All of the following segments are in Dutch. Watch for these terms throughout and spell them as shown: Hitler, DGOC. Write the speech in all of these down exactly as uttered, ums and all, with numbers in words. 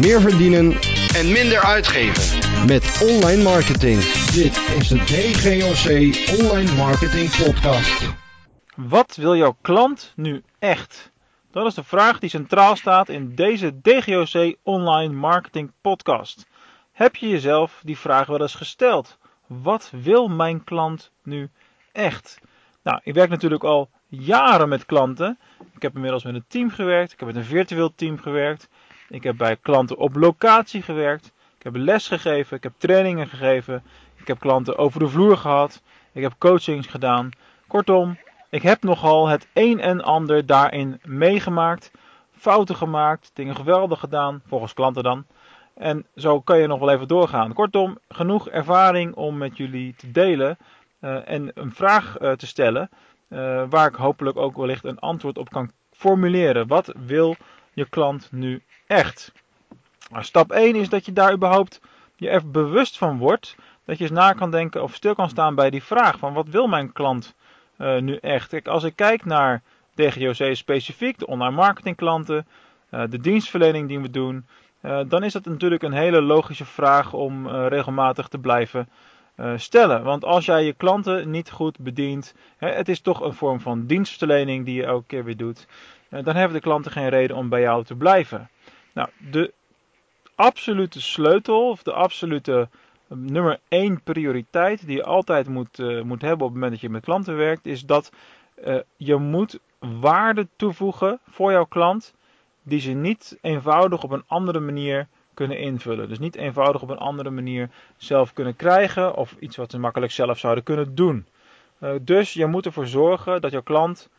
meer verdienen en minder uitgeven met online marketing. Dit is de D G O C Online Marketing Podcast. Wat wil jouw klant nu echt? Dat is de vraag die centraal staat in deze D G O C Online Marketing Podcast. Heb je jezelf die vraag wel eens gesteld? Wat wil mijn klant nu echt? Nou, ik werk natuurlijk al jaren met klanten. Ik heb inmiddels met een team gewerkt. Ik heb met een virtueel team gewerkt. Ik heb bij klanten op locatie gewerkt. Ik heb les gegeven. Ik heb trainingen gegeven. Ik heb klanten over de vloer gehad. Ik heb coachings gedaan. Kortom, ik heb nogal het een en ander daarin meegemaakt. Fouten gemaakt. Dingen geweldig gedaan. Volgens klanten dan. En zo kan je nog wel even doorgaan. Kortom, genoeg ervaring om met jullie te delen. Uh, en een vraag uh, te stellen. Uh, waar ik hopelijk ook wellicht een antwoord op kan formuleren. Wat wil je klant nu echt? Nou, stap één is dat je daar überhaupt je er bewust van wordt. Dat je eens na kan denken of stil kan staan bij die vraag van wat wil mijn klant uh, nu echt? Kijk, als ik kijk naar D G O C specifiek, de online marketing klanten, uh, de dienstverlening die we doen, uh, dan is dat natuurlijk een hele logische vraag om uh, regelmatig te blijven stellen. Want als jij je klanten niet goed bedient, het is toch een vorm van dienstverlening die je elke keer weer doet, dan hebben de klanten geen reden om bij jou te blijven. Nou, de absolute sleutel, of de absolute nummer één prioriteit die je altijd moet, uh, moet hebben op het moment dat je met klanten werkt, is dat uh, je moet waarde toevoegen voor jouw klant die ze niet eenvoudig op een andere manier kunnen invullen. Dus niet eenvoudig op een andere manier zelf kunnen krijgen of iets wat ze makkelijk zelf zouden kunnen doen. Uh, dus je moet ervoor zorgen dat jouw klant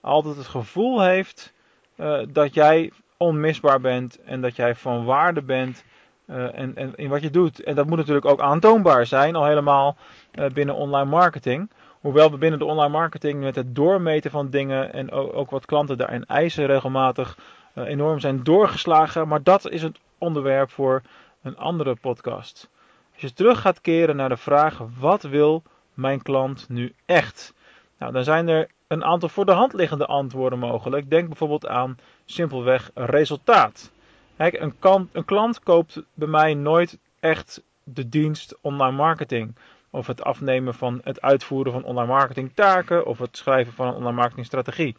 altijd het gevoel heeft uh, dat jij onmisbaar bent en dat jij van waarde bent uh, en, en in wat je doet. En dat moet natuurlijk ook aantoonbaar zijn, al helemaal uh, binnen online marketing. Hoewel we binnen de online marketing met het doormeten van dingen en ook, ook wat klanten daarin eisen regelmatig uh, enorm zijn doorgeslagen. Maar dat is het onderwerp voor een andere podcast. Als je terug gaat keren naar de vraag, wat wil mijn klant nu echt? Nou, dan zijn er een aantal voor de hand liggende antwoorden mogelijk. Denk bijvoorbeeld aan simpelweg resultaat. Kijk, een, klant, een klant koopt bij mij nooit echt de dienst online marketing. Of het afnemen van het uitvoeren van online marketing taken. Of het schrijven van een online marketing strategie.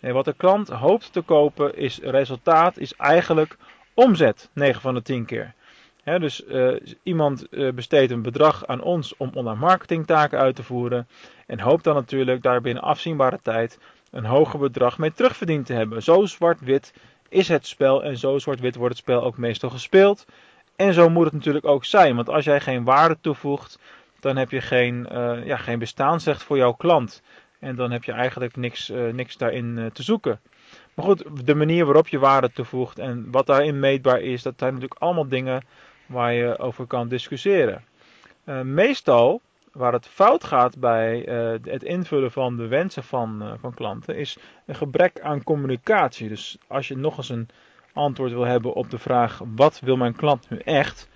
Nee, wat de klant hoopt te kopen is resultaat, is eigenlijk omzet, negen van de tien keer. He, dus uh, iemand uh, besteedt een bedrag aan ons om online marketingtaken uit te voeren. En hoopt dan natuurlijk daar binnen afzienbare tijd een hoger bedrag mee terugverdiend te hebben. Zo zwart-wit is het spel en zo zwart-wit wordt het spel ook meestal gespeeld. En zo moet het natuurlijk ook zijn. Want als jij geen waarde toevoegt, dan heb je geen, uh, ja, geen bestaansrecht voor jouw klant. En dan heb je eigenlijk niks, uh, niks daarin uh, te zoeken. Maar goed, de manier waarop je waarde toevoegt en wat daarin meetbaar is, dat zijn natuurlijk allemaal dingen waar je over kan discussiëren. Uh, meestal, waar het fout gaat bij uh, het invullen van de wensen van, uh, van klanten, is een gebrek aan communicatie. Dus als je nog eens een antwoord wil hebben op de vraag, wat wil mijn klant nu echt?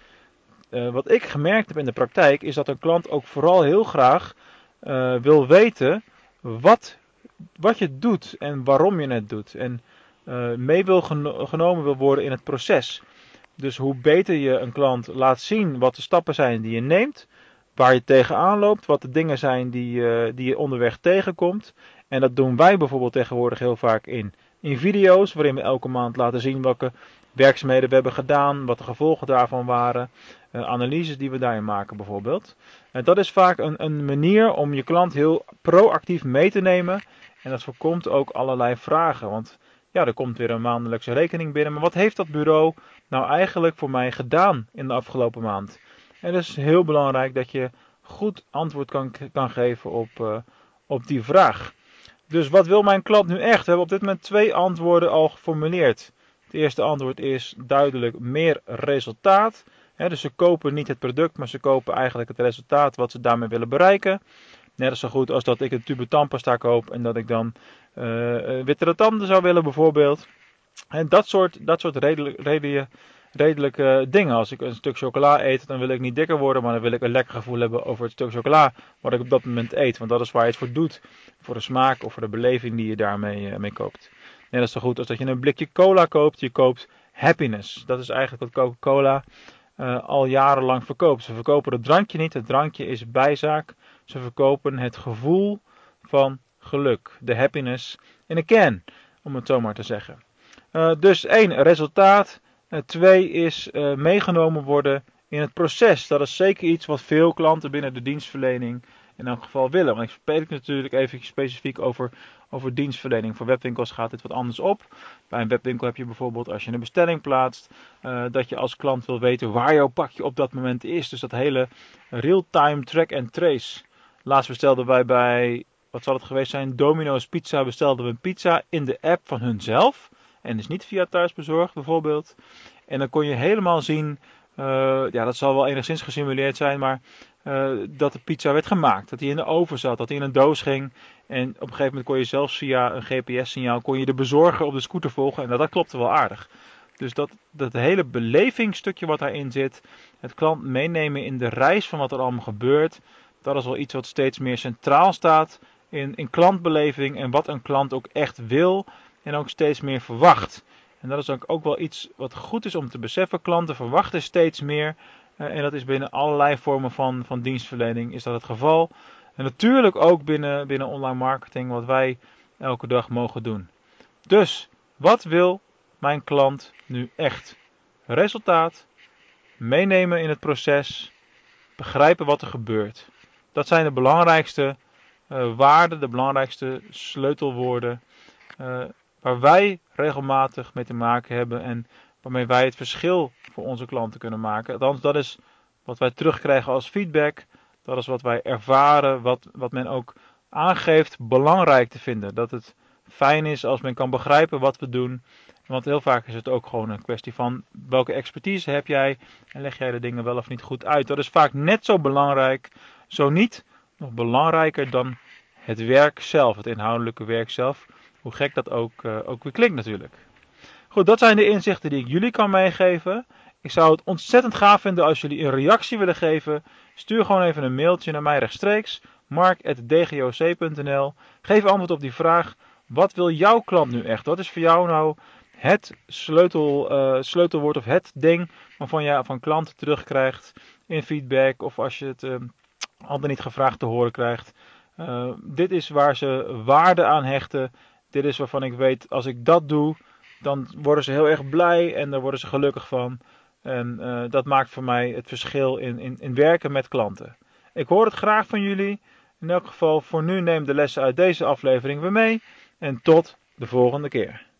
Uh, wat ik gemerkt heb in de praktijk, is dat een klant ook vooral heel graag uh, wil weten wat wat je doet en waarom je het doet. En uh, mee wil geno- genomen wil worden in het proces. Dus hoe beter je een klant laat zien wat de stappen zijn die je neemt, waar je tegenaan loopt, wat de dingen zijn die, uh, die je onderweg tegenkomt. En dat doen wij bijvoorbeeld tegenwoordig heel vaak in, in video's, waarin we elke maand laten zien welke werkzaamheden we hebben gedaan, wat de gevolgen daarvan waren, uh, analyses die we daarin maken bijvoorbeeld. En dat is vaak een, een manier om je klant heel proactief mee te nemen. En dat voorkomt ook allerlei vragen. Want ja, er komt weer een maandelijkse rekening binnen. Maar wat heeft dat bureau nou eigenlijk voor mij gedaan in de afgelopen maand? En het is heel belangrijk dat je goed antwoord kan, kan geven op, uh, op die vraag. Dus wat wil mijn klant nu echt? We hebben op dit moment twee antwoorden al geformuleerd. Het eerste antwoord is duidelijk meer resultaat. He, dus ze kopen niet het product, maar ze kopen eigenlijk het resultaat wat ze daarmee willen bereiken. Net zo goed als dat ik een tube tandpasta koop en dat ik dan uh, wittere tanden zou willen bijvoorbeeld. En dat soort, dat soort redelijk, redelijk, redelijke dingen. Als ik een stuk chocola eet, dan wil ik niet dikker worden, maar dan wil ik een lekker gevoel hebben over het stuk chocola wat ik op dat moment eet. Want dat is waar je het voor doet. Voor de smaak of voor de beleving die je daarmee uh, mee koopt. Net zo goed als dat je een blikje cola koopt. Je koopt happiness. Dat is eigenlijk wat Coca-Cola uh, al jarenlang verkoopt. Ze verkopen het drankje niet. Het drankje is bijzaak. Ze verkopen het gevoel van geluk. De happiness in a can, om het zo maar te zeggen. Uh, dus één, resultaat. Uh, twee is uh, meegenomen worden in het proces. Dat is zeker iets wat veel klanten binnen de dienstverlening in elk geval willen. Want ik spreek natuurlijk even specifiek over, over dienstverlening. Voor webwinkels gaat dit wat anders op. Bij een webwinkel heb je bijvoorbeeld, als je een bestelling plaatst, Uh, dat je als klant wil weten waar jouw pakje op dat moment is. Dus dat hele real-time track and trace. Laatst bestelden wij bij, wat zal het geweest zijn, Domino's Pizza. Bestelden we een pizza in de app van hunzelf. En dus niet via thuisbezorgd bijvoorbeeld. En dan kon je helemaal zien, Uh, ja, dat zal wel enigszins gesimuleerd zijn, maar uh, dat de pizza werd gemaakt. Dat die in de oven zat, dat die in een doos ging. En op een gegeven moment kon je zelfs via een G P S-signaal kon je de bezorger op de scooter volgen. En nou, dat klopte wel aardig. Dus dat, dat hele belevingsstukje wat daarin zit, het klant meenemen in de reis van wat er allemaal gebeurt, dat is wel iets wat steeds meer centraal staat in, in klantbeleving en wat een klant ook echt wil en ook steeds meer verwacht. En dat is ook wel iets wat goed is om te beseffen. Klanten verwachten steeds meer. En dat is binnen allerlei vormen van, van dienstverlening is dat het geval. En natuurlijk ook binnen, binnen online marketing, wat wij elke dag mogen doen. Dus, wat wil mijn klant nu echt? Resultaat, meenemen in het proces, begrijpen wat er gebeurt. Dat zijn de belangrijkste uh, waarden, de belangrijkste sleutelwoorden Uh, waar wij regelmatig mee te maken hebben en waarmee wij het verschil voor onze klanten kunnen maken. Althans, dat is wat wij terugkrijgen als feedback. Dat is wat wij ervaren, wat, wat men ook aangeeft belangrijk te vinden. Dat het fijn is als men kan begrijpen wat we doen. Want heel vaak is het ook gewoon een kwestie van welke expertise heb jij en leg jij de dingen wel of niet goed uit. Dat is vaak net zo belangrijk, zo niet nog belangrijker dan het werk zelf, het inhoudelijke werk zelf. Hoe gek dat ook, uh, ook weer klinkt natuurlijk. Goed, dat zijn de inzichten die ik jullie kan meegeven. Ik zou het ontzettend gaaf vinden als jullie een reactie willen geven. Stuur gewoon even een mailtje naar mij rechtstreeks. mark at d g o c punt n l. Geef antwoord op die vraag. Wat wil jouw klant nu echt? Wat is voor jou nou het sleutel, uh, sleutelwoord of het ding waarvan je van klanten terugkrijgt in feedback? Of als je het uh, al dan niet gevraagd te horen krijgt. Uh, dit is waar ze waarde aan hechten. Dit is waarvan ik weet, als ik dat doe, dan worden ze heel erg blij en daar worden ze gelukkig van. En uh, dat maakt voor mij het verschil in, in, in werken met klanten. Ik hoor het graag van jullie. In elk geval, voor nu neem de lessen uit deze aflevering weer mee. En tot de volgende keer.